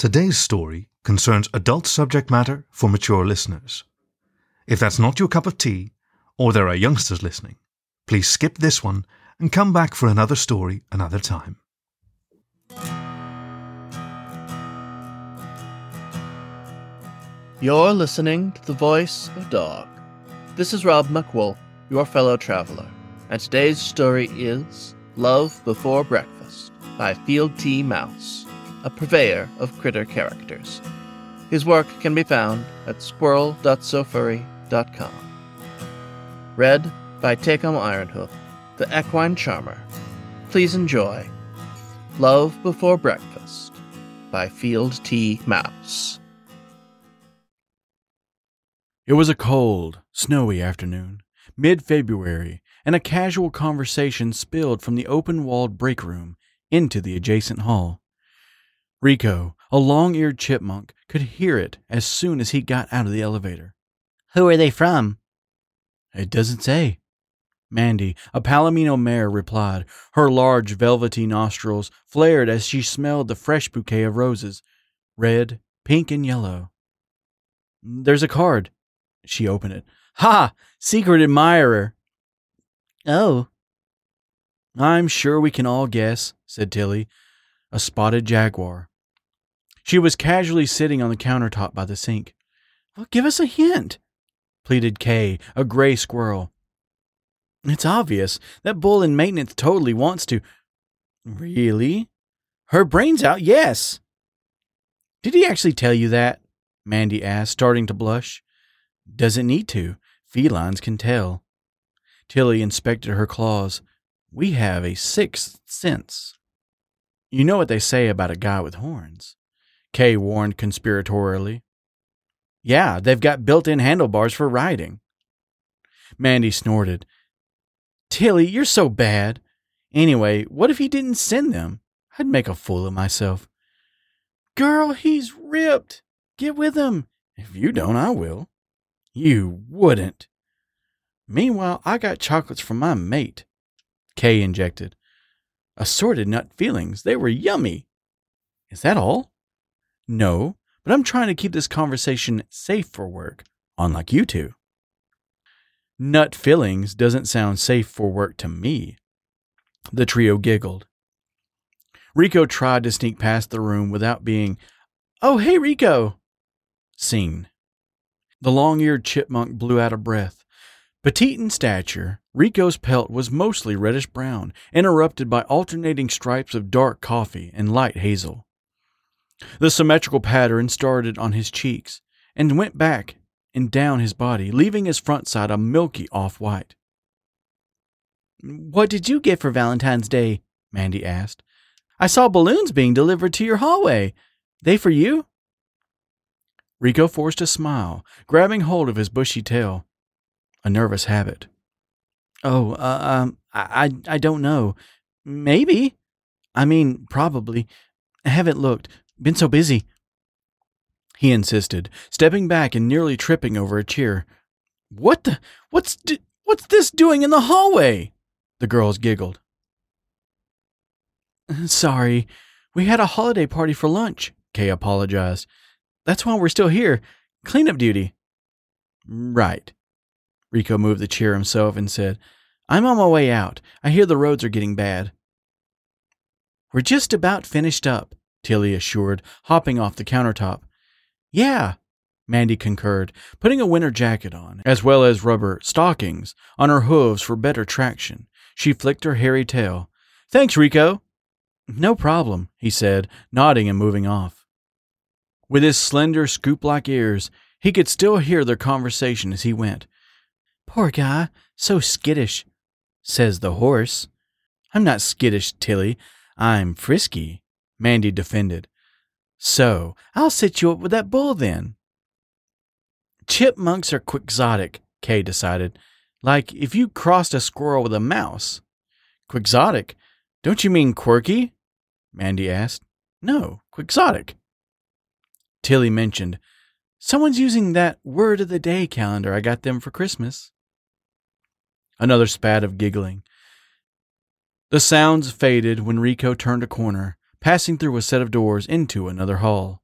Today's story concerns adult subject matter for mature listeners. If that's not your cup of tea, or there are youngsters listening, please skip this one and come back for another story another time. You're listening to The Voice of Dog. This is Rob McWolf, your fellow traveler, and today's story is Love Before Breakfast by Field T. Mouse, a purveyor of critter characters. His work can be found at squirrel.sofurry.com. Read by Takom Ironhoof, the equine charmer. Please enjoy Love Before Breakfast by Field T. Mouse. It was a cold, snowy afternoon, mid-February, and a casual conversation spilled from the open-walled break room into the adjacent hall. Rico, a long-eared chipmunk, could hear it as soon as he got out of the elevator. "Who are they from?" "It doesn't say." Mandy, a Palomino mare, replied, her large velvety nostrils flared as she smelled the fresh bouquet of roses, red, pink, and yellow. "There's a card." She opened it. "Ha! Secret admirer." "Oh." "I'm sure we can all guess," said Tilly, a spotted jaguar. She was casually sitting on the countertop by the sink. "Well, give us a hint," pleaded Kay, a gray squirrel. "It's obvious. That bull in maintenance totally wants to—" "Really?" "Her brain's out, yes." "Did he actually tell you that?" Mandy asked, starting to blush. "Doesn't need to. Felines can tell." Tilly inspected her claws. "We have a sixth sense." "You know what they say about a guy with horns," Kay warned conspiratorially. "Yeah, they've got built-in handlebars for riding." Mandy snorted. "Tilly, you're so bad. Anyway, what if he didn't send them? I'd make a fool of myself." "Girl, he's ripped. Get with him. If you don't, I will." "You wouldn't." "Meanwhile, I got chocolates from my mate," Kay injected. "Assorted nut feelings. They were yummy." "Is that all?" "No, but I'm trying to keep this conversation safe for work, unlike you two." "Nut fillings doesn't sound safe for work to me." The trio giggled. Rico tried to sneak past the room without being, "Oh, hey, Rico!" seen. The long-eared chipmunk blew out of breath. Petite in stature, Rico's pelt was mostly reddish-brown, interrupted by alternating stripes of dark coffee and light hazel. The symmetrical pattern started on his cheeks and went back and down his body, leaving his front side a milky off-white. "What did you get for Valentine's Day?" Mandy asked. "I saw balloons being delivered to your hallway. They for you?" Rico forced a smile, grabbing hold of his bushy tail. A nervous habit. "Oh, I don't know. Maybe. I mean, probably. I haven't looked. Been so busy," he insisted, stepping back and nearly tripping over a chair. What's this doing in the hallway?" The girls giggled. "Sorry, we had a holiday party for lunch," Kay apologized. "That's why we're still here. Cleanup duty." "Right." Rico moved the chair himself and said, "I'm on my way out. I hear the roads are getting bad." "We're just about finished up," Tilly assured, hopping off the countertop. "Yeah," Mandy concurred, putting a winter jacket on, as well as rubber stockings, on her hooves for better traction. She flicked her hairy tail. "Thanks, Rico." "No problem," he said, nodding and moving off. With his slender, scoop-like ears, he could still hear their conversation as he went. "Poor guy, so skittish," says the horse. "I'm not skittish, Tilly. I'm frisky," Mandy defended. "So, I'll set you up with that bull, then." "Chipmunks are quixotic," Kay decided. "Like if you crossed a squirrel with a mouse." "Quixotic? Don't you mean quirky?" Mandy asked. "No, quixotic." Tilly mentioned, "Someone's using that word of the day calendar I got them for Christmas." Another spat of giggling. The sounds faded when Rico turned a corner, passing through a set of doors into another hall.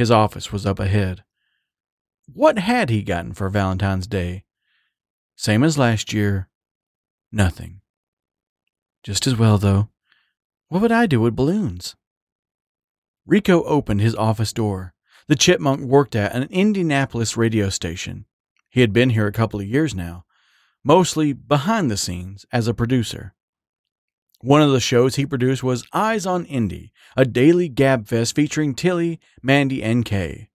His office was up ahead. What had he gotten for Valentine's Day? Same as last year, nothing. Just as well, though. What would I do with balloons? Rico opened his office door. The chipmunk worked at an Indianapolis radio station. He had been here a couple of years now, mostly behind the scenes as a producer. One of the shows he produced was Eyes on Indy, a daily gabfest featuring Tilly, Mandy, and Kay.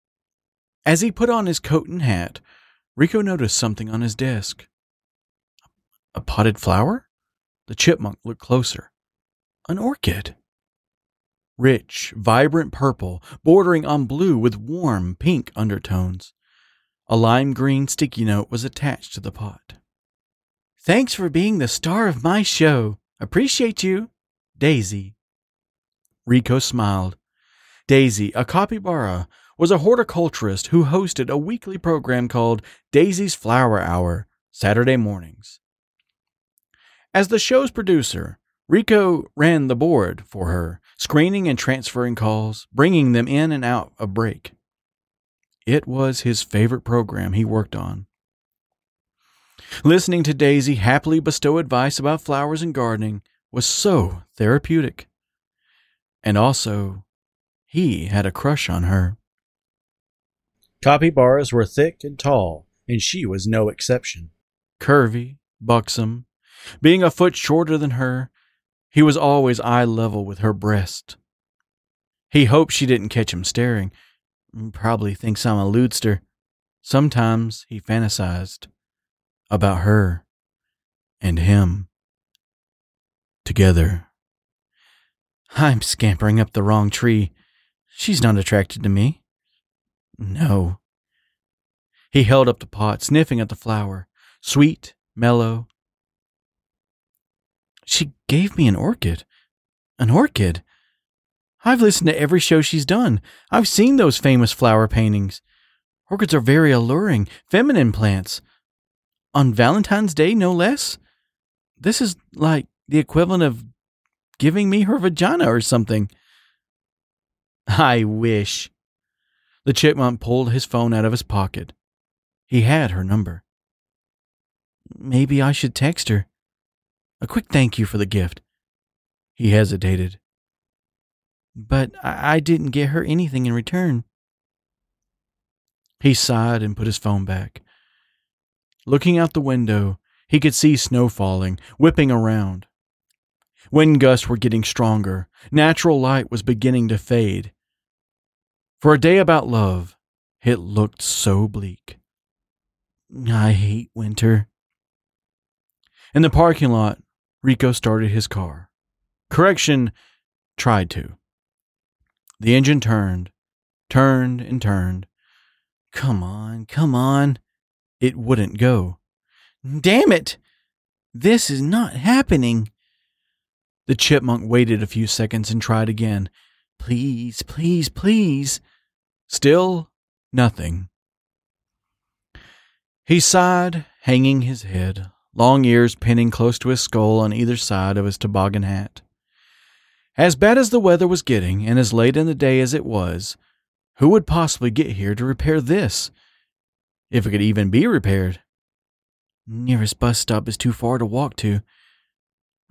As he put on his coat and hat, Rico noticed something on his desk. A potted flower? The chipmunk looked closer. An orchid. Rich, vibrant purple, bordering on blue with warm pink undertones. A lime green sticky note was attached to the pot. "Thanks for being the star of my show. Appreciate you, Daisy." Rico smiled. Daisy, a capybara, was a horticulturist who hosted a weekly program called Daisy's Flower Hour, Saturday mornings. As the show's producer, Rico ran the board for her, screening and transferring calls, bringing them in and out a break. It was his favorite program he worked on. Listening to Daisy happily bestow advice about flowers and gardening was so therapeutic. And also, he had a crush on her. Capybaras were thick and tall, and she was no exception. Curvy, buxom, being a foot shorter than her, he was always eye level with her breast. He hoped she didn't catch him staring. "Probably thinks I'm a lewdster." Sometimes he fantasized about her and him together. "I'm scampering up the wrong tree. She's not attracted to me." "No." He held up the pot, sniffing at the flower, sweet, mellow. "She gave me an orchid. An orchid? I've listened to every show she's done. I've seen those famous flower paintings. Orchids are very alluring, feminine plants. On Valentine's Day, no less? This is like the equivalent of giving me her vagina or something." "I wish." The chipmunk pulled his phone out of his pocket. He had her number. "Maybe I should text her. A quick thank you for the gift." He hesitated. "But I didn't get her anything in return." He sighed and put his phone back. Looking out the window, he could see snow falling, whipping around. Wind gusts were getting stronger. Natural light was beginning to fade. For a day about love, it looked so bleak. "I hate winter." In the parking lot, Rico started his car. Correction, tried to. The engine turned. Come on. It wouldn't go. "Damn it! This is not happening." The chipmunk waited a few seconds and tried again. Please. Still nothing. He sighed, hanging his head, long ears pinning close to his skull on either side of his toboggan hat. As bad as the weather was getting, and as late in the day as it was, who would possibly get here to repair this, if it could even be repaired? "Nearest bus stop is too far to walk to.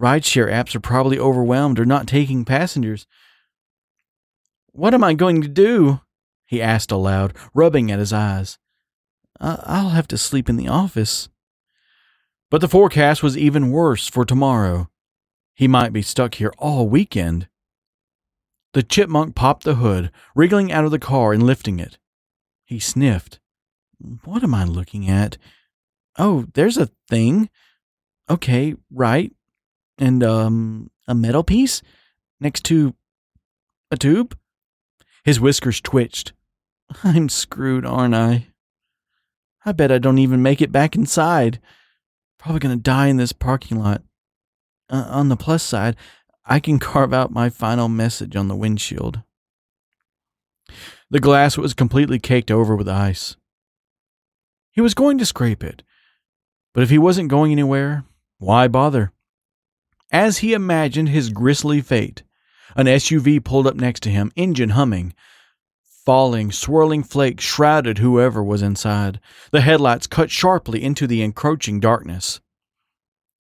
Rideshare apps are probably overwhelmed or not taking passengers. What am I going to do?" he asked aloud, rubbing at his eyes. "I'll have to sleep in the office." But the forecast was even worse for tomorrow. He might be stuck here all weekend. The chipmunk popped the hood, wriggling out of the car and lifting it. He sniffed. "What am I looking at? Oh, there's a thing. Okay, right. And, a metal piece? Next to a tube?" His whiskers twitched. "I'm screwed, aren't I? I bet I don't even make it back inside. Probably gonna die in this parking lot. On the plus side, I can carve out my final message on the windshield." The glass was completely caked over with ice. He was going to scrape it, but if he wasn't going anywhere, why bother? As he imagined his grisly fate, an SUV pulled up next to him, engine humming. Falling, swirling flakes shrouded whoever was inside. The headlights cut sharply into the encroaching darkness.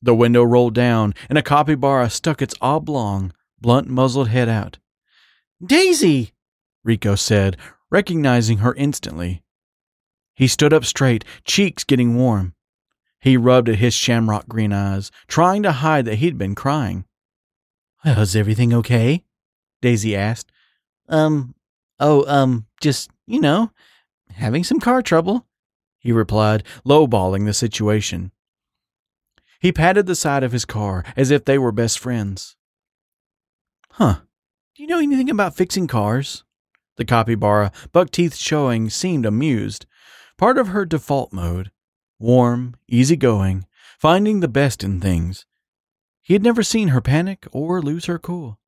The window rolled down, and a capybara stuck its oblong, blunt-muzzled head out. "Daisy!" Rico said, recognizing her instantly. He stood up straight, cheeks getting warm. He rubbed at his shamrock green eyes, trying to hide that he'd been crying. "Well, is everything okay?" Daisy asked. Just, having some car trouble," he replied, lowballing the situation. He patted the side of his car as if they were best friends. "Huh, do you know anything about fixing cars?" The capybara, buck teeth showing, seemed amused. Part of her default mode, warm, easygoing, finding the best in things. He had never seen her panic or lose her cool.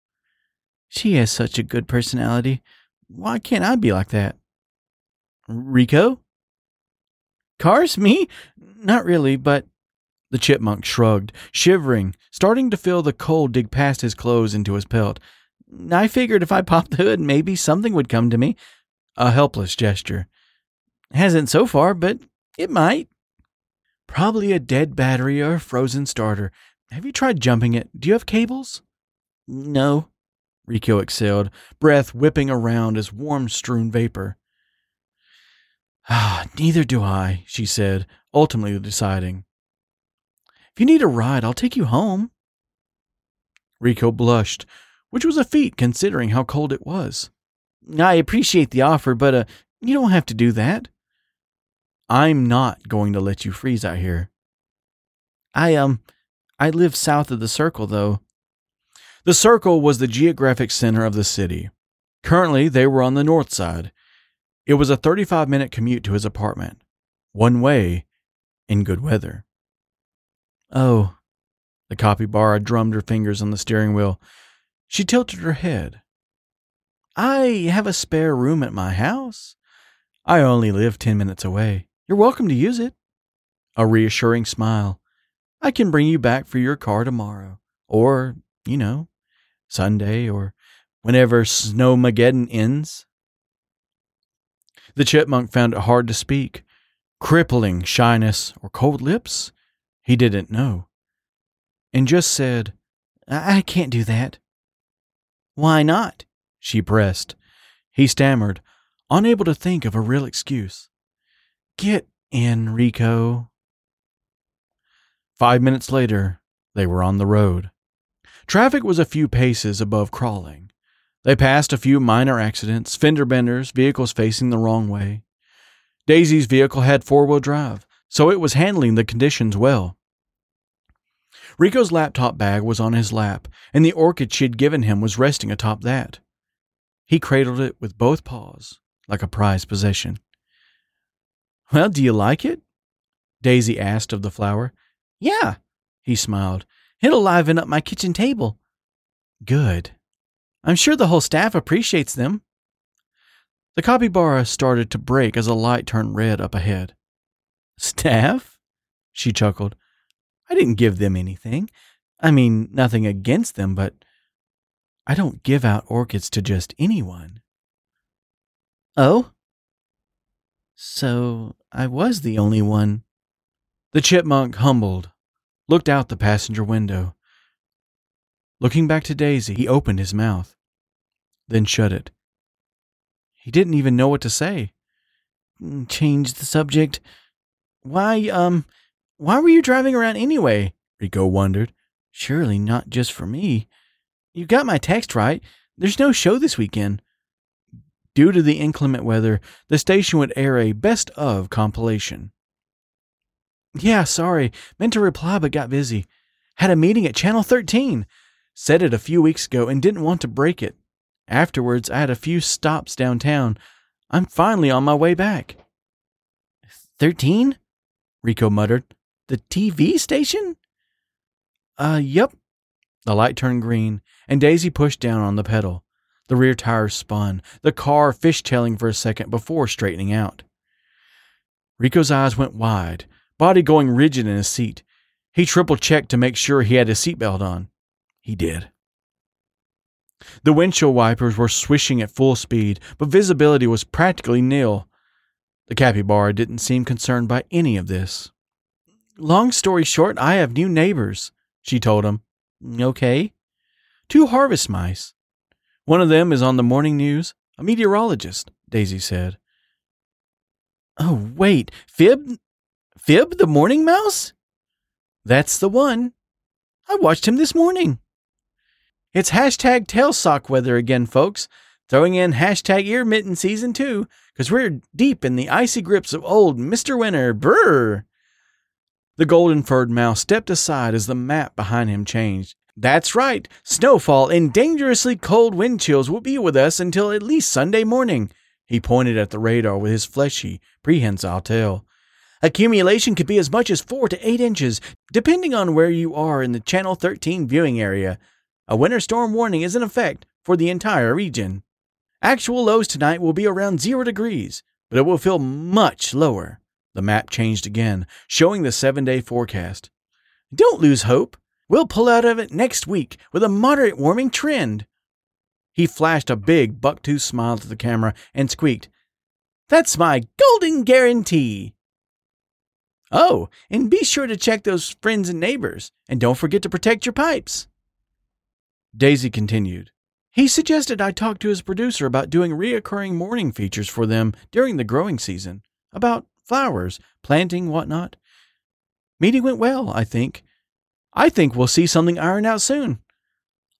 "She has such a good personality. Why can't I be like that?" "Rico?" "Cars, me? Not really, but..." The chipmunk shrugged, shivering, starting to feel the cold dig past his clothes into his pelt. "I figured if I popped the hood, maybe something would come to me." A helpless gesture. "Hasn't so far, but it might." "Probably a dead battery or a frozen starter. Have you tried jumping it? Do you have cables?" "No." Rico exhaled, breath whipping around as warm-strewn vapor. "Neither do I," she said, ultimately deciding. "If you need a ride, I'll take you home." Rico blushed, which was a feat considering how cold it was. "I appreciate the offer, but you don't have to do that." "I'm not going to let you freeze out here." I live south of the circle, though." The circle was the geographic center of the city. Currently, they were on the north side. It was a 35-minute commute to his apartment, one way, in good weather. "Oh." The capybara drummed her fingers on the steering wheel. She tilted her head. "I have a spare room at my house. I only live 10 minutes away. You're welcome to use it." A reassuring smile. "I can bring you back for your car tomorrow. Or, Sunday or whenever Snowmageddon ends." The chipmunk found it hard to speak. Crippling shyness or cold lips? He didn't know. And just said, "I can't do that." "Why not?" she pressed. He stammered, unable to think of a real excuse. "Get in, Rico." 5 minutes later, they were on the road. Traffic was a few paces above crawling. They passed a few minor accidents, fender benders, vehicles facing the wrong way. Daisy's vehicle had four-wheel drive, so it was handling the conditions well. Rico's laptop bag was on his lap, and the orchid she had given him was resting atop that. He cradled it with both paws, like a prized possession. "Well, do you like it?" Daisy asked of the flower. "Yeah," he smiled. "It'll liven up my kitchen table." "Good. I'm sure the whole staff appreciates them." The capybara started to break as a light turned red up ahead. "Staff?" she chuckled. "I didn't give them anything. I mean, nothing against them, but I don't give out orchids to just anyone." "Oh? So I was the only one." The chipmunk, humbled, looked out the passenger window. Looking back to Daisy, he opened his mouth, then shut it. He didn't even know what to say. "Change the subject. Why were you driving around anyway?" Rico wondered. "Surely not just for me. You got my text right. There's no show this weekend." Due to the inclement weather, the station would air a best of compilation. "Yeah, sorry. Meant to reply but got busy. Had a meeting at Channel 13. Said it a few weeks ago and didn't want to break it. Afterwards, I had a few stops downtown. I'm finally on my way back." 13? Rico muttered. "The TV station?" Yep. The light turned green, and Daisy pushed down on the pedal. The rear tires spun, the car fishtailing for a second before straightening out. Rico's eyes went wide, body going rigid in his seat. He triple-checked to make sure he had his seatbelt on. He did. The windshield wipers were swishing at full speed, but visibility was practically nil. The capybara didn't seem concerned by any of this. "Long story short, I have new neighbors," she told him. "Okay." "Two harvest mice. One of them is on the morning news, a meteorologist," Daisy said. "Oh, wait, Fib the morning mouse?" "That's the one. I watched him this morning." It's hashtag tailsock weather again, folks. Throwing in hashtag ear mitten season 2, because we're deep in the icy grips of old Mr. Winter. Brrr! The golden-furred mouse stepped aside as the map behind him changed. That's right. Snowfall and dangerously cold wind chills will be with us until at least Sunday morning. He pointed at the radar with his fleshy, prehensile tail. Accumulation could be as much as 4 to 8 inches, depending on where you are in the Channel 13 viewing area. A winter storm warning is in effect for the entire region. Actual lows tonight will be around 0 degrees, but it will feel much lower. The map changed again, showing the 7-day forecast. Don't lose hope. We'll pull out of it next week with a moderate warming trend. He flashed a big buck-tooth smile to the camera and squeaked, "That's my golden guarantee." Oh, and be sure to check those friends and neighbors, and don't forget to protect your pipes. Daisy continued, "He suggested I talk to his producer about doing reoccurring morning features for them during the growing season, about flowers, planting, whatnot. Meeting went well, I think. I think we'll see something ironed out soon."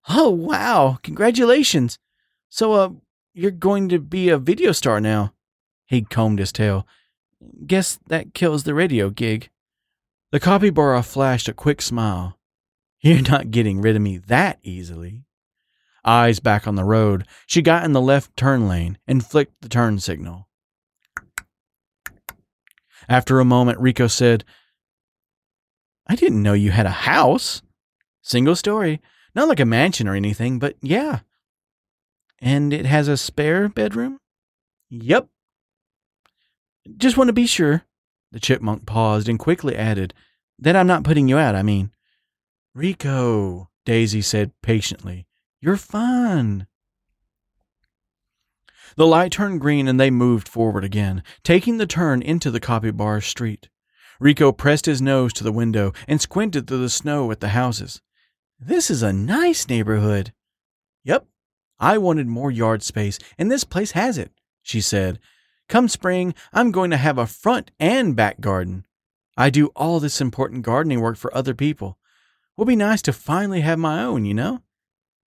"Oh, wow. Congratulations. So, you're going to be a video star now." He combed his tail. "Guess that kills the radio gig." The capybara flashed a quick smile. "You're not getting rid of me that easily." Eyes back on the road, she got in the left turn lane and flicked the turn signal. After a moment, Rico said, "I didn't know you had a house. Single story. Not like a mansion or anything, but yeah." "And it has a spare bedroom?" "Yep." "Just want to be sure." The chipmunk paused and quickly added, "that I'm not putting you out, I mean." "Rico," Daisy said patiently, "you're fine." The light turned green and they moved forward again, taking the turn into the capybara street. Rico pressed his nose to the window and squinted through the snow at the houses. "This is a nice neighborhood." "Yep. I wanted more yard space, and this place has it," she said. "Come spring, I'm going to have a front and back garden. I do all this important gardening work for other people. Will be nice to finally have my own, you know?"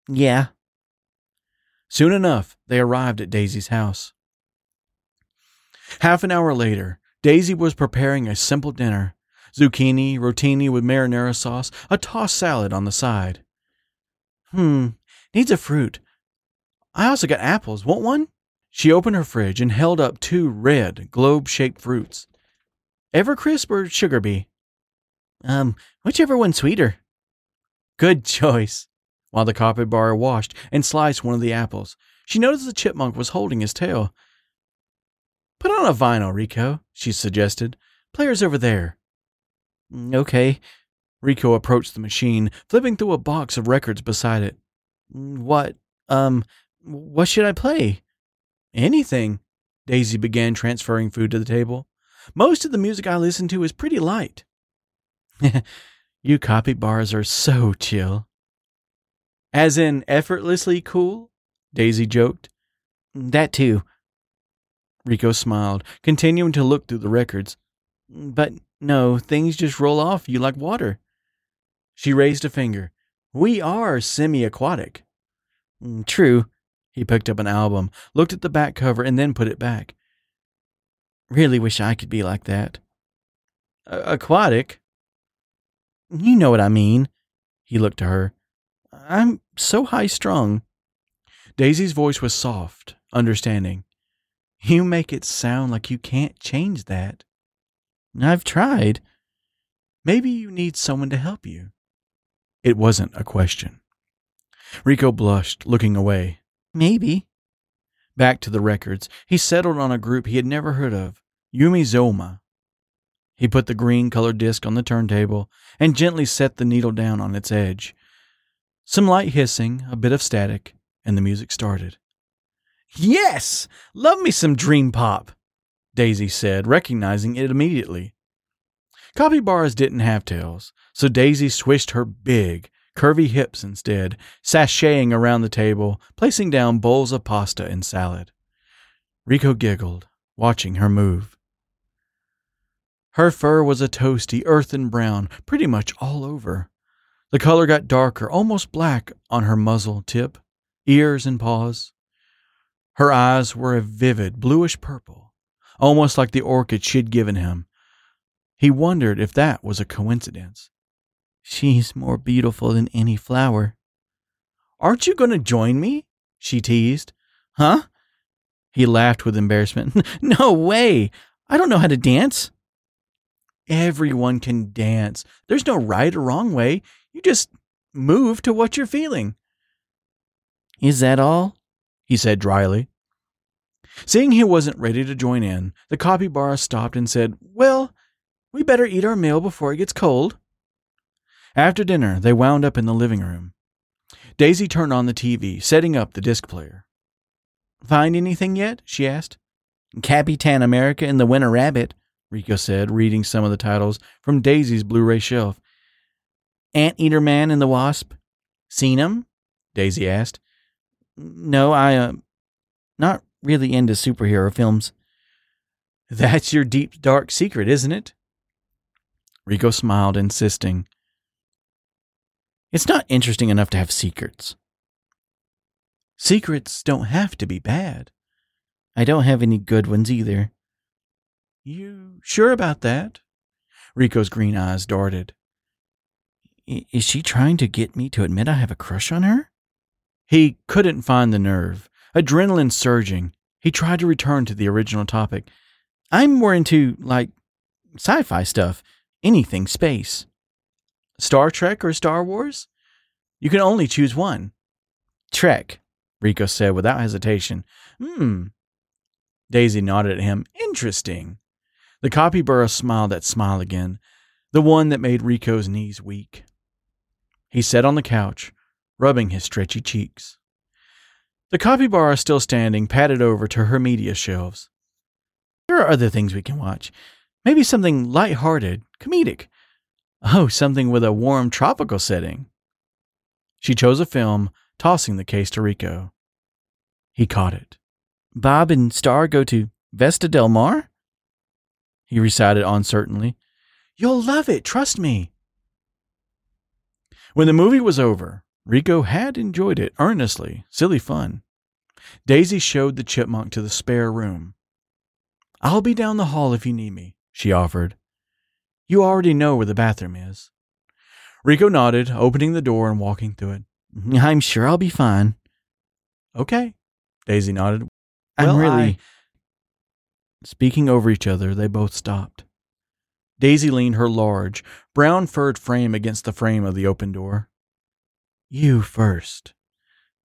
"Yeah." Soon enough, they arrived at Daisy's house. Half an hour later, Daisy was preparing a simple dinner. Zucchini, rotini with marinara sauce, a tossed salad on the side. Needs a fruit. I also got apples. Want one?" She opened her fridge and held up 2 red, globe-shaped fruits. "Evercrisp or Sugar Bee?" Whichever one's sweeter." "Good choice." While the capybara washed and sliced one of the apples, she noticed the chipmunk was holding his tail. "Put on a vinyl, Rico," she suggested. "Player's over there." "Okay." Rico approached the machine, flipping through a box of records beside it. What should I play?" "Anything." Daisy began transferring food to the table. "Most of the music I listen to is pretty light." "You capybaras are so chill." "As in effortlessly cool?" Daisy joked. "That too." Rico smiled, continuing to look through the records. "But no, things just roll off you like water." She raised a finger. "We are semi-aquatic." "True." He picked up an album, looked at the back cover, and then put it back. "Really wish I could be like that." Aquatic? "You know what I mean." He looked to her. "I'm so high-strung." Daisy's voice was soft, understanding. "You make it sound like you can't change that." "I've tried." "Maybe you need someone to help you." It wasn't a question. Rico blushed, looking away. "Maybe." Back to the records, he settled on a group he had never heard of, Yumi Zoma. He put the green-colored disc on the turntable and gently set the needle down on its edge. Some light hissing, a bit of static, and the music started. "Yes! Love me some dream pop!" Daisy said, recognizing it immediately. Capybaras didn't have tails, so Daisy swished her big, curvy hips instead, sashaying around the table, placing down bowls of pasta and salad. Rico giggled, watching her move. Her fur was a toasty, earthen brown, pretty much all over. The color got darker, almost black, on her muzzle, tip, ears, and paws. Her eyes were a vivid, bluish-purple, almost like the orchid she'd given him. He wondered if that was a coincidence. "She's more beautiful than any flower." "Aren't you going to join me?" she teased. "Huh?" He laughed with embarrassment. "No way! I don't know how to dance." "Everyone can dance. There's no right or wrong way. You just move to what you're feeling." "Is that all?" he said dryly. Seeing he wasn't ready to join in, the capybara stopped and said, "Well, we better eat our meal before it gets cold." After dinner, they wound up in the living room. Daisy turned on the TV, setting up the disc player. "Find anything yet?" she asked. "Captain America and the Winter Rabbit," Rico said, reading some of the titles from Daisy's Blu-ray shelf. "Ant-Eater Man and the Wasp." "Seen him?" Daisy asked. "No, I'm not really into superhero films." "That's your deep, dark secret, isn't it?" Rico smiled, insisting. "It's not interesting enough to have secrets." "Secrets don't have to be bad." "I don't have any good ones either." "You sure about that?" Rico's green eyes darted. "Is she trying to get me to admit I have a crush on her?" He couldn't find the nerve. Adrenaline surging, he tried to return to the original topic. "I'm more into, like, sci-fi stuff. Anything space." "Star Trek or Star Wars? You can only choose one." "Trek," Rico said without hesitation. Daisy nodded at him. "Interesting." The capybara smiled that smile again, the one that made Rico's knees weak. He sat on the couch, rubbing his stretchy cheeks. The capybara, still standing, padded over to her media shelves. "There are other things we can watch. Maybe something light-hearted, comedic. Oh, something with a warm tropical setting." She chose a film, tossing the case to Rico. He caught it. "Bob and Star Go to Vesta del Mar?" he recited uncertainly. "You'll love it, trust me." When the movie was over, Rico had enjoyed it earnestly, silly fun. Daisy showed the chipmunk to the spare room. "I'll be down the hall if you need me," she offered. "You already know where the bathroom is." Rico nodded, opening the door and walking through it. "I'm sure I'll be fine." "Okay," Daisy nodded. Speaking over each other, they both stopped. Daisy leaned her large, brown-furred frame against the frame of the open door. "You first."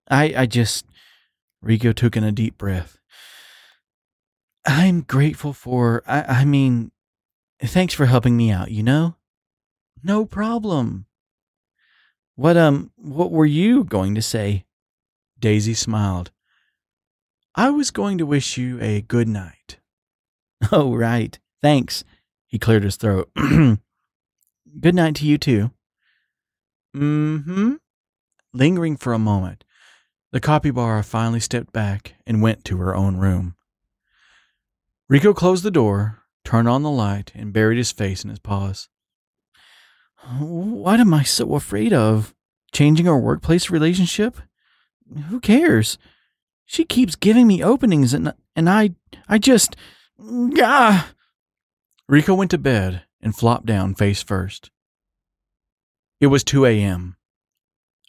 I just... Rico took in a deep breath. "I'm grateful for... I mean... Thanks for helping me out, you know?" "No problem." What were you going to say?" Daisy smiled. "I was going to wish you a good night." "Oh, right. Thanks." He cleared his throat. "Good night to you, too." Lingering for a moment, the capybara finally stepped back and went to her own room. Rico closed the door, turned on the light, and buried his face in his paws. "What am I so afraid of? Changing our workplace relationship? Who cares? She keeps giving me openings, and I just... Ah!" Rico went to bed and flopped down face first. It was 2 a.m.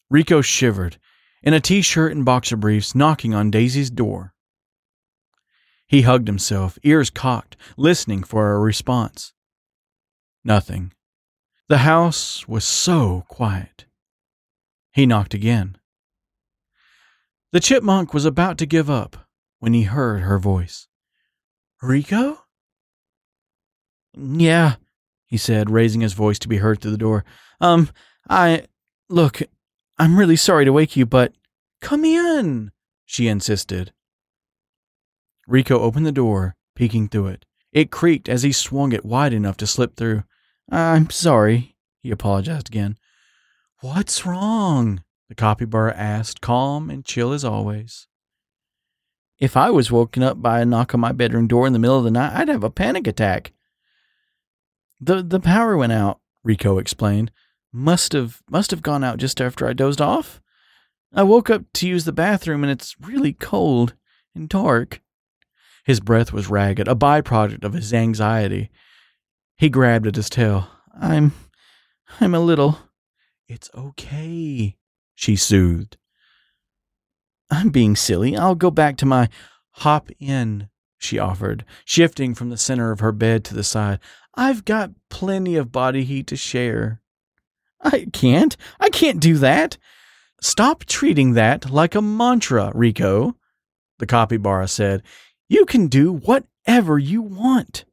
Rico shivered, in a t-shirt and boxer briefs, knocking on Daisy's door. He hugged himself, ears cocked, listening for a response. Nothing. The house was so quiet. He knocked again. The chipmunk was about to give up when he heard her voice. "Rico?" "Yeah," he said, raising his voice to be heard through the door. I'm really sorry to wake you, but Come in, she insisted. Rico opened the door, peeking through it. It creaked as he swung it wide enough to slip through. I'm sorry, he apologized again. What's wrong? The capybara asked, calm and chill as always. If I was woken up by a knock on my bedroom door in the middle of the night, I'd have a panic attack. The power went out, Rico explained. Must have gone out just after I dozed off. I woke up to use the bathroom, and it's really cold and dark. His breath was ragged, a byproduct of his anxiety. He grabbed at his tail. I'm a little... It's okay, she soothed. I'm being silly. I'll go back to my hop in, she offered, shifting from the center of her bed to the side. I've got plenty of body heat to share. I can't do that. Stop treating that like a mantra, Rico, the capybara said. You can do whatever you want.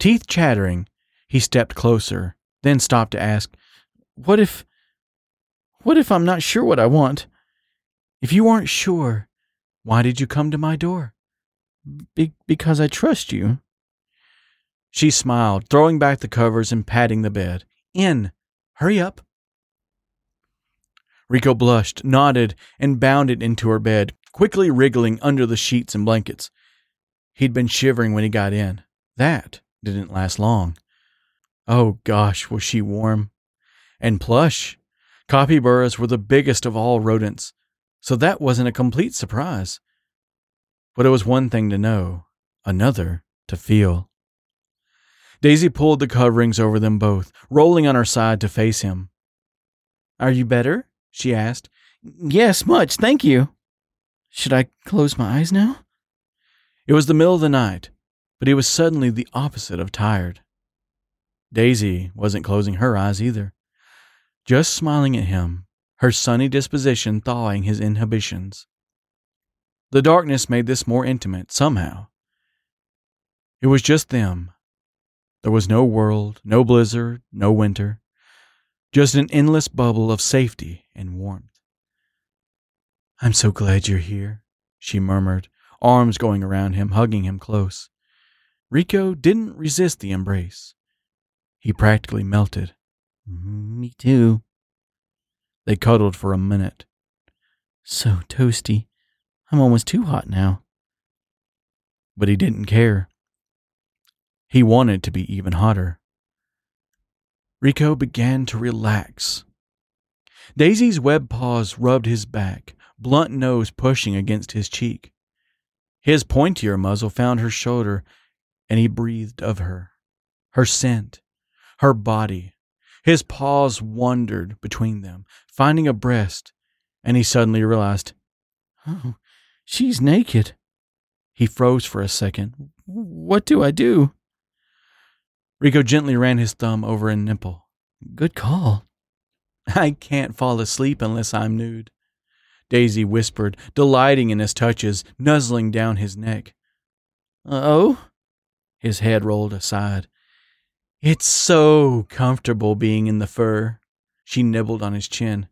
Teeth chattering, he stepped closer, then stopped to ask, What if I'm not sure what I want? If you aren't sure, why did you come to my door? Because I trust you. She smiled, throwing back the covers and patting the bed. In. Hurry up. Rico blushed, nodded, and bounded into her bed, quickly wriggling under the sheets and blankets. He'd been shivering when he got in. That didn't last long. Oh, gosh, was she warm. And plush. Capybaras were the biggest of all rodents, so that wasn't a complete surprise. But it was one thing to know, another to feel. Daisy pulled the coverings over them both, rolling on her side to face him. Are you better? She asked. Yes, much, thank you. Should I close my eyes now? It was the middle of the night, but he was suddenly the opposite of tired. Daisy wasn't closing her eyes either, just smiling at him, her sunny disposition thawing his inhibitions. The darkness made this more intimate somehow. It was just them. There was no world, no blizzard, no winter, just an endless bubble of safety and warmth. I'm so glad you're here, she murmured, arms going around him, hugging him close. Rico didn't resist the embrace. He practically melted. Me too. They cuddled for a minute. So toasty. I'm almost too hot now. But he didn't care. He wanted to be even hotter. Rico began to relax. Daisy's web paws rubbed his back, blunt nose pushing against his cheek. His pointier muzzle found her shoulder, and he breathed of her, her scent. Her body. His paws wandered between them, finding a breast, and he suddenly realized, oh, she's naked. He froze for a second. What do I do? Rico gently ran his thumb over a nipple. Good call. I can't fall asleep unless I'm nude, Daisy whispered, delighting in his touches, nuzzling down his neck. Uh-oh? His head rolled aside. It's so comfortable being in the fur. She nibbled on his chin.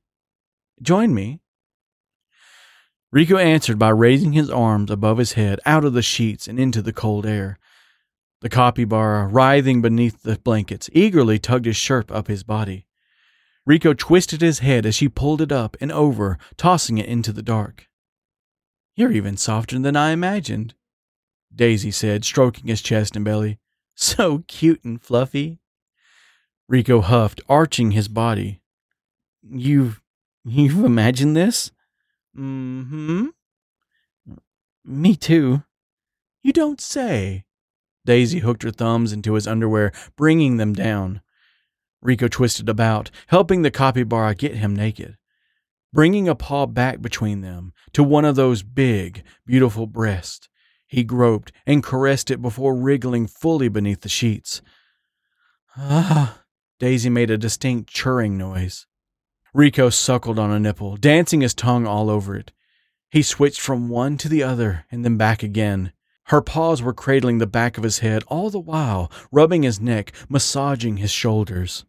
Join me. Rico answered by raising his arms above his head, out of the sheets and into the cold air. The capybara, writhing beneath the blankets, eagerly tugged his shirt up his body. Rico twisted his head as she pulled it up and over, tossing it into the dark. You're even softer than I imagined, Daisy said, stroking his chest and belly. So cute and fluffy. Rico huffed, arching his body. You've imagined this? Mm-hmm. Me too. You don't say. Daisy hooked her thumbs into his underwear, bringing them down. Rico twisted about, helping the capybara get him naked, bringing a paw back between them to one of those big, beautiful breasts. He groped and caressed it before wriggling fully beneath the sheets. Ah! Daisy made a distinct churring noise. Rico suckled on a nipple, dancing his tongue all over it. He switched from one to the other and then back again. Her paws were cradling the back of his head, all the while rubbing his neck, massaging his shoulders.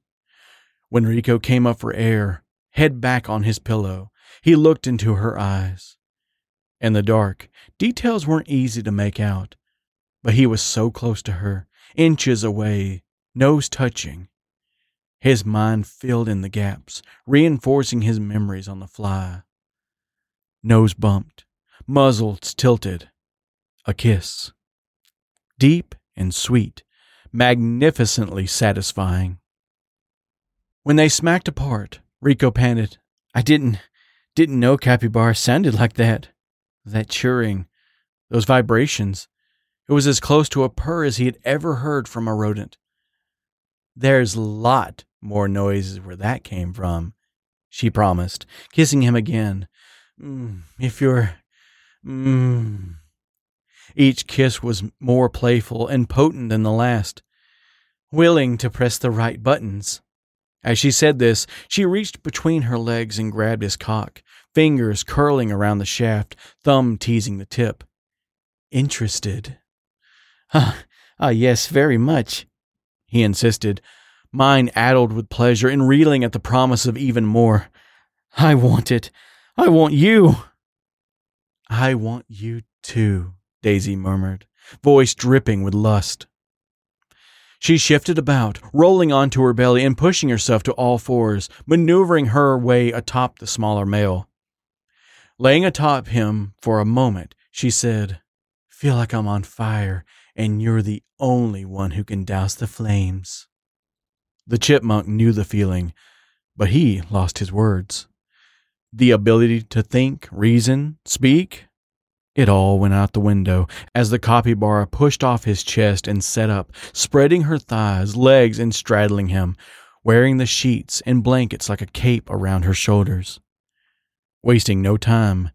When Rico came up for air, head back on his pillow, He looked into her eyes. In the dark, details weren't easy to make out, but he was so close to her, inches away, nose touching. His mind filled in the gaps, reinforcing his memories on the fly. Nose bumped, muzzles tilted. A kiss. Deep and sweet, magnificently satisfying. When they smacked apart, Rico panted, "I didn't know capybara sounded like that. That churring, those vibrations. It was as close to a purr as he had ever heard from a rodent. There's a lot more noises where that came from," she promised, kissing him again. Each kiss was more playful and potent than the last, willing to press the right buttons. As she said this, she reached between her legs and grabbed his cock, fingers curling around the shaft, thumb teasing the tip. Interested. Yes, very much, he insisted, mind addled with pleasure and reeling at the promise of even more. I want it. I want you. I want you too, Daisy murmured, voice dripping with lust. She shifted about, rolling onto her belly and pushing herself to all fours, maneuvering her way atop the smaller male. Laying atop him for a moment, she said, "Feel like I'm on fire, and you're the only one who can douse the flames." The chipmunk knew the feeling, but he lost his words. The ability to think, reason, speak, it all went out the window as the capybara pushed off his chest and set up, spreading her thighs, legs, and straddling him, wearing the sheets and blankets like a cape around her shoulders. Wasting no time,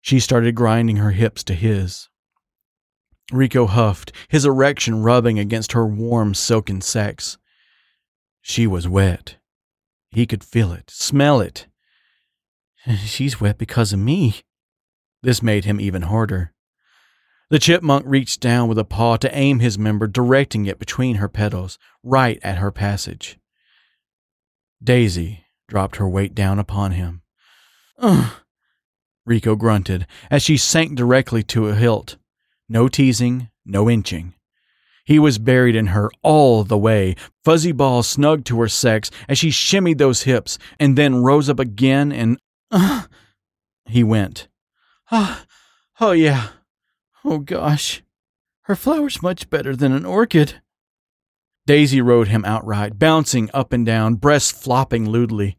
she started grinding her hips to his. Rico huffed, his erection rubbing against her warm, silken sex. She was wet. He could feel it, smell it. "She's wet because of me." This made him even harder. The chipmunk reached down with a paw to aim his member, directing it between her petals, right at her passage. Daisy dropped her weight down upon him. "Ugh," Rico grunted as she sank directly to a hilt. No teasing, no inching. He was buried in her all the way, fuzzy balls snug to her sex as she shimmied those hips and then rose up again and he went. "Oh yeah. Oh gosh. Her flower's much better than an orchid." Daisy rode him outright, bouncing up and down, breasts flopping lewdly.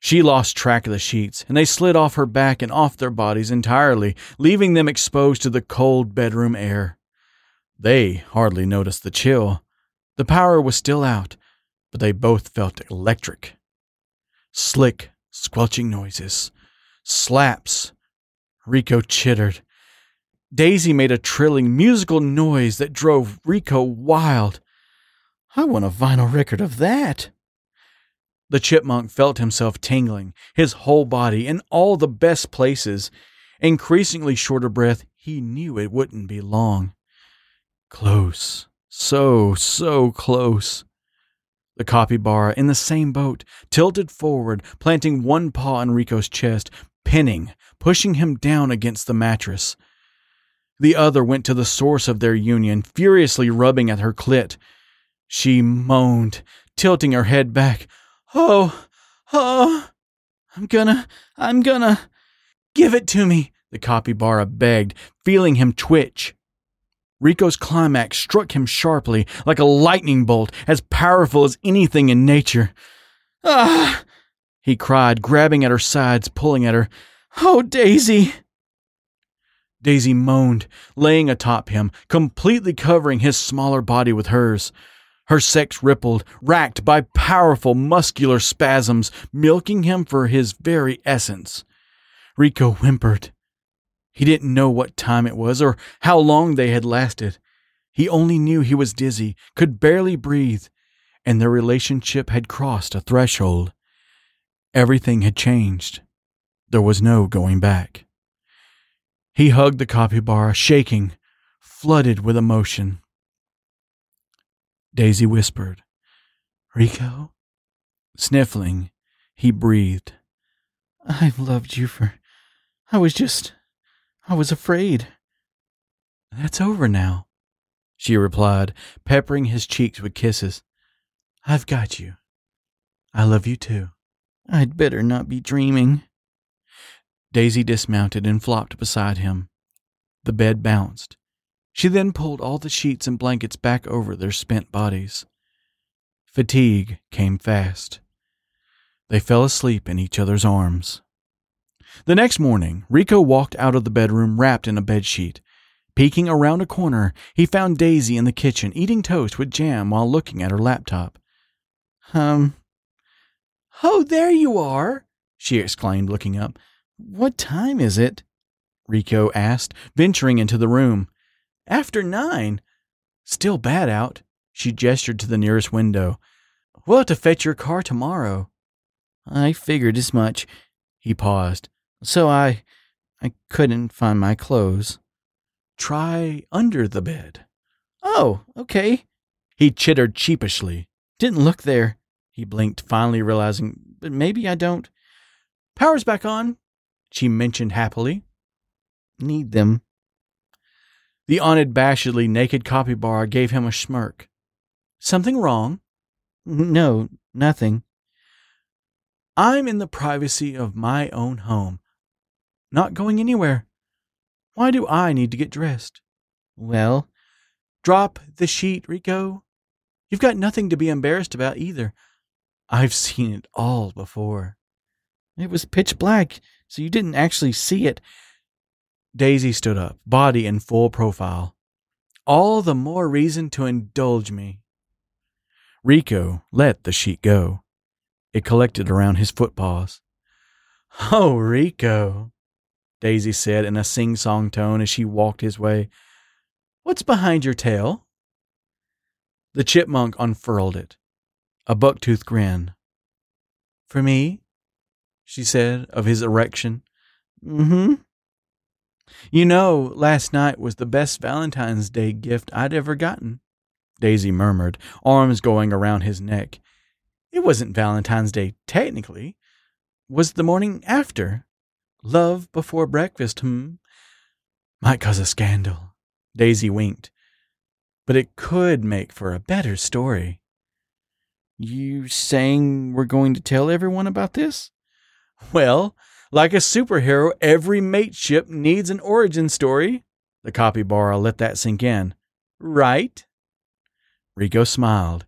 She lost track of the sheets, and they slid off her back and off their bodies entirely, leaving them exposed to the cold bedroom air. They hardly noticed the chill. The power was still out, but they both felt electric. Slick, squelching noises. Slaps. Rico chittered. Daisy made a trilling, musical noise that drove Rico wild. "I want a vinyl record of that." The chipmunk felt himself tingling, his whole body in all the best places. Increasingly short of breath, he knew it wouldn't be long. Close. So close. The capybara, in the same boat, tilted forward, planting one paw on Rico's chest, pinning, pushing him down against the mattress. The other went to the source of their union, furiously rubbing at her clit. She moaned, tilting her head back. Oh, I'm gonna, give it to me," the capybara begged, feeling him twitch. Rico's climax struck him sharply, like a lightning bolt, as powerful as anything in nature. "Ah!" he cried, grabbing at her sides, pulling at her. "Oh, Daisy!" Daisy moaned, laying atop him, completely covering his smaller body with hers. Her sex rippled, racked by powerful muscular spasms, milking him for his very essence. Rico whimpered. He didn't know what time it was or how long they had lasted. He only knew he was dizzy, could barely breathe, and their relationship had crossed a threshold. Everything had changed. There was no going back. He hugged the capybara, shaking, flooded with emotion. Daisy whispered, "Rico?" Sniffling, he breathed, "I've loved you for I was afraid. That's over now, she replied, peppering his cheeks with kisses. I've got you. I love you too. I'd better not be dreaming. Daisy dismounted and flopped beside him. The bed bounced. She then pulled all the sheets and blankets back over their spent bodies. Fatigue came fast. They fell asleep in each other's arms. The next morning, Rico walked out of the bedroom wrapped in a bedsheet. Peeking around a corner, he found Daisy in the kitchen eating toast with jam while looking at her laptop. Oh, there you are, she exclaimed, looking up. What time is it? Rico asked, venturing into the room. After 9. Still bad out, she gestured to the nearest window. We'll have to fetch your car tomorrow. I figured as much, he paused. So I couldn't find my clothes. Try under the bed. Oh, okay, he chittered sheepishly. Didn't look there, he blinked, finally realizing, but maybe I don't. Power's back on, she mentioned happily. Need them. The unabashedly naked capybara gave him a smirk. Something wrong? No, nothing. I'm in the privacy of my own home. Not going anywhere. Why do I need to get dressed? Well, drop the sheet, Rico. You've got nothing to be embarrassed about either. I've seen it all before. It was pitch black, so you didn't actually see it. Daisy stood up, body in full profile. All the more reason to indulge me. Rico let the sheet go. It collected around his foot paws. Oh, Rico, Daisy said in a sing-song tone as she walked his way. What's behind your tail? The chipmunk unfurled it, a buck-toothed grin. For me, she said, of his erection. Mm-hmm. You know, last night was the best Valentine's Day gift I'd ever gotten, Daisy murmured, arms going around his neck. It wasn't Valentine's Day technically. It was the morning after. Love before breakfast, Might cause a scandal, Daisy winked. But it could make for a better story. You saying we're going to tell everyone about this? Well, like a superhero, every mateship needs an origin story. The capybara let that sink in. Right? Rico smiled.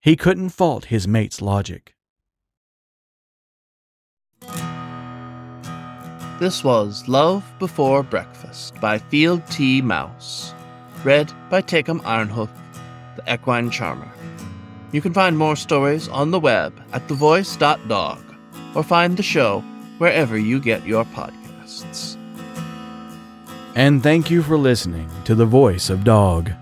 He couldn't fault his mate's logic. This was Love Before Breakfast by Field T. Mouse. Read by Takom Ironhoof, the equine charmer. You can find more stories on the web at thevoice.dog or find the show wherever you get your podcasts. And thank you for listening to The Voice of Dog.